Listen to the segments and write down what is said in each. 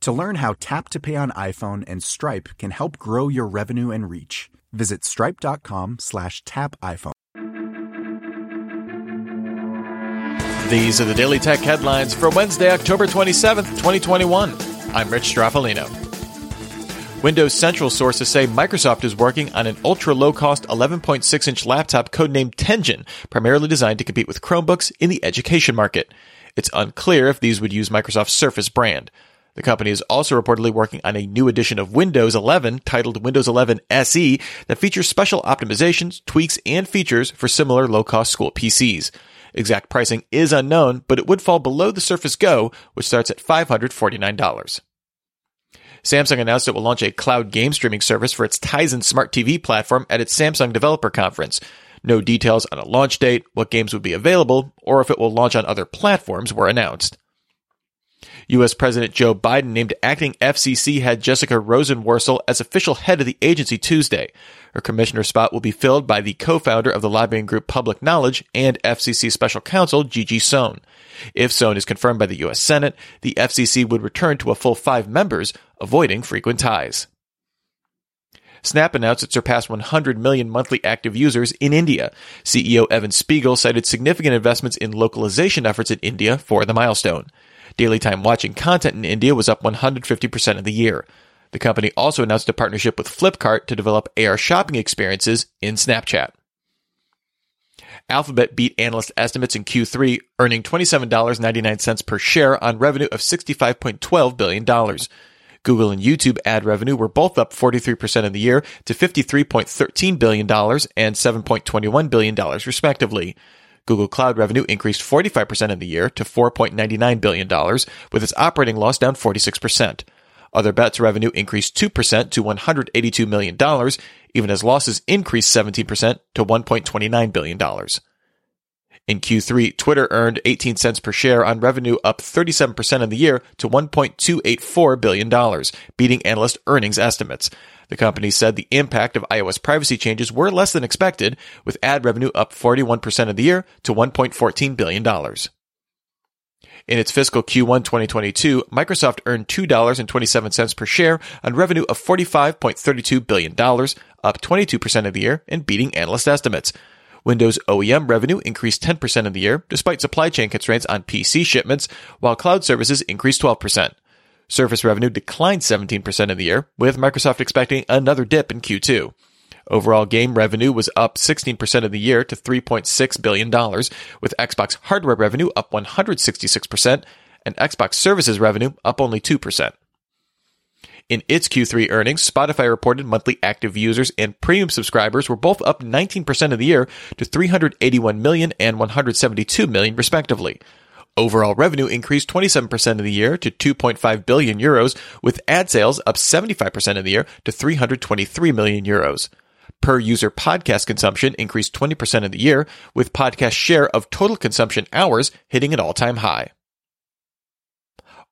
To learn how Tap to Pay on iPhone and Stripe can help grow your revenue and reach, visit stripe.com/tapiphone. These are the Daily Tech Headlines for Wednesday, October 27th, 2021. I'm Rich Straffolino. Windows Central sources say Microsoft is working on an ultra-low-cost 11.6-inch laptop codenamed Tengen, primarily designed to compete with Chromebooks in the education market. It's unclear if these would use Microsoft's Surface brand. The company is also reportedly working on a new edition of Windows 11 titled Windows 11 SE that features special optimizations, tweaks, and features for similar low-cost school PCs. Exact pricing is unknown, but it would fall below the Surface Go, which starts at $549. Samsung announced it will launch a cloud game streaming service for its Tizen smart TV platform at its Samsung Developer Conference. No details on a launch date, what games would be available, or if it will launch on other platforms were announced. U.S. President Joe Biden named acting FCC head Jessica Rosenworcel as official head of the agency Tuesday. Her commissioner spot will be filled by the co-founder of the lobbying group Public Knowledge and FCC special counsel Gigi Sohn. If Sohn is confirmed by the U.S. Senate, the FCC would return to a full 5 members, avoiding frequent ties. Snap announced it surpassed 100 million monthly active users in India. CEO Evan Spiegel cited significant investments in localization efforts in India for the milestone. Daily time watching content in India was up 150% of the year. The company also announced a partnership with Flipkart to develop AR shopping experiences in Snapchat. Alphabet beat analyst estimates in Q3, earning $27.99 per share on revenue of $65.12 billion. Google and YouTube ad revenue were both up 43% of the year to $53.13 billion and $7.21 billion, respectively. Google Cloud revenue increased 45% in the year to $4.99 billion, with its operating loss down 46%. Other Bets revenue increased 2% to $182 million, even as losses increased 17% to $1.29 billion. In Q3, Twitter earned 18 cents per share on revenue up 37% in the year to $1.284 billion, beating analyst earnings estimates. The company said the impact of iOS privacy changes were less than expected, with ad revenue up 41% in the year to $1.14 billion. In its fiscal Q1 2022, Microsoft earned $2.27 per share on revenue of $45.32 billion, up 22% of the year and beating analyst estimates. Windows OEM revenue increased 10% in the year, despite supply chain constraints on PC shipments, while cloud services increased 12%. Surface revenue declined 17% in the year, with Microsoft expecting another dip in Q2. Overall game revenue was up 16% in the year to $3.6 billion, with Xbox hardware revenue up 166% and Xbox services revenue up only 2%. In its Q3 earnings, Spotify reported monthly active users and premium subscribers were both up 19% of the year to 381 million and 172 million, respectively. Overall revenue increased 27% of the year to 2.5 billion euros, with ad sales up 75% of the year to 323 million euros. Per user podcast consumption increased 20% of the year, with podcast share of total consumption hours hitting an all-time high.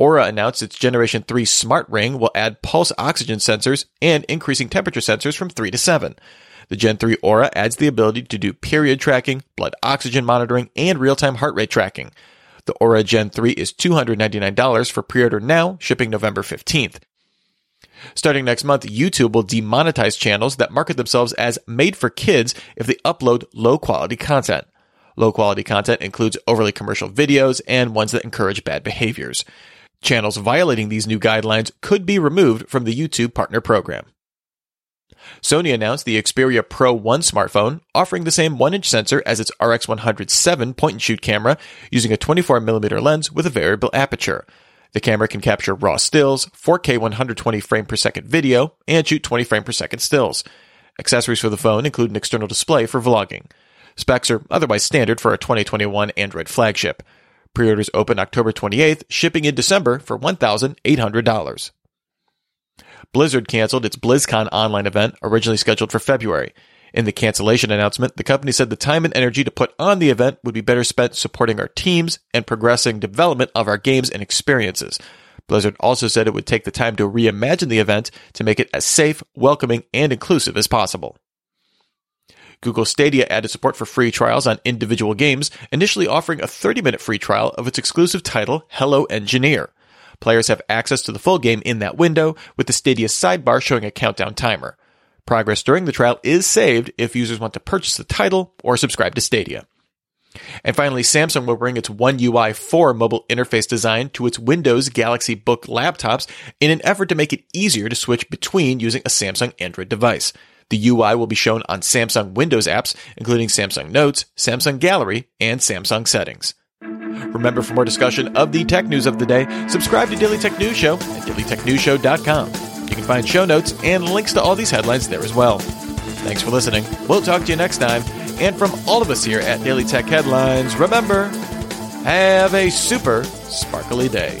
Oura announced its Generation 3 smart ring will add pulse oxygen sensors and increasing temperature sensors from 3 to 7. The Gen 3 Oura adds the ability to do period tracking, blood oxygen monitoring, and real-time heart rate tracking. The Oura Gen 3 is $299 for pre-order now, shipping November 15th. Starting next month, YouTube will demonetize channels that market themselves as made for kids if they upload low-quality content. Low-quality content includes overly commercial videos and ones that encourage bad behaviors. Channels violating these new guidelines could be removed from the YouTube Partner Program. Sony announced the Xperia Pro 1 smartphone, offering the same 1-inch sensor as its RX100 VII point-and-shoot camera, using a 24mm lens with a variable aperture. The camera can capture raw stills, 4K 120 frame per second video, and shoot 20 frame per second stills. Accessories for the phone include an external display for vlogging. Specs are otherwise standard for a 2021 Android flagship. Pre-orders open October 28th, shipping in December for $1,800. Blizzard canceled its BlizzCon online event, originally scheduled for February. In the cancellation announcement, the company said the time and energy to put on the event would be better spent supporting our teams and progressing development of our games and experiences. Blizzard also said it would take the time to reimagine the event to make it as safe, welcoming, and inclusive as possible. Google Stadia added support for free trials on individual games, initially offering a 30-minute free trial of its exclusive title, Hello Engineer. Players have access to the full game in that window, with the Stadia sidebar showing a countdown timer. Progress during the trial is saved if users want to purchase the title or subscribe to Stadia. And finally, Samsung will bring its One UI 4 mobile interface design to its Windows Galaxy Book laptops in an effort to make it easier to switch between using a Samsung Android device. The UI will be shown on Samsung Windows apps, including Samsung Notes, Samsung Gallery, and Samsung Settings. Remember, for more discussion of the tech news of the day, subscribe to Daily Tech News Show at dailytechnewsshow.com. You can find show notes and links to all these headlines there as well. Thanks for listening. We'll talk to you next time. And from all of us here at Daily Tech Headlines, remember, have a super sparkly day.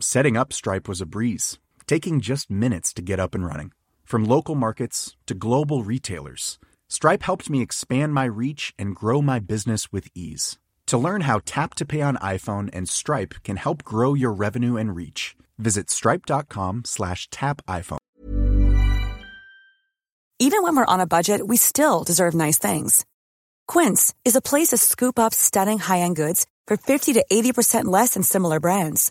Setting up Stripe was a breeze, taking just minutes to get up and running. From local markets to global retailers, Stripe helped me expand my reach and grow my business with ease. To learn how Tap to Pay on iPhone and Stripe can help grow your revenue and reach, visit stripe.com/tapiphone. Even when we're on a budget, we still deserve nice things. Quince is a place to scoop up stunning high-end goods for 50 to 80% less than similar brands.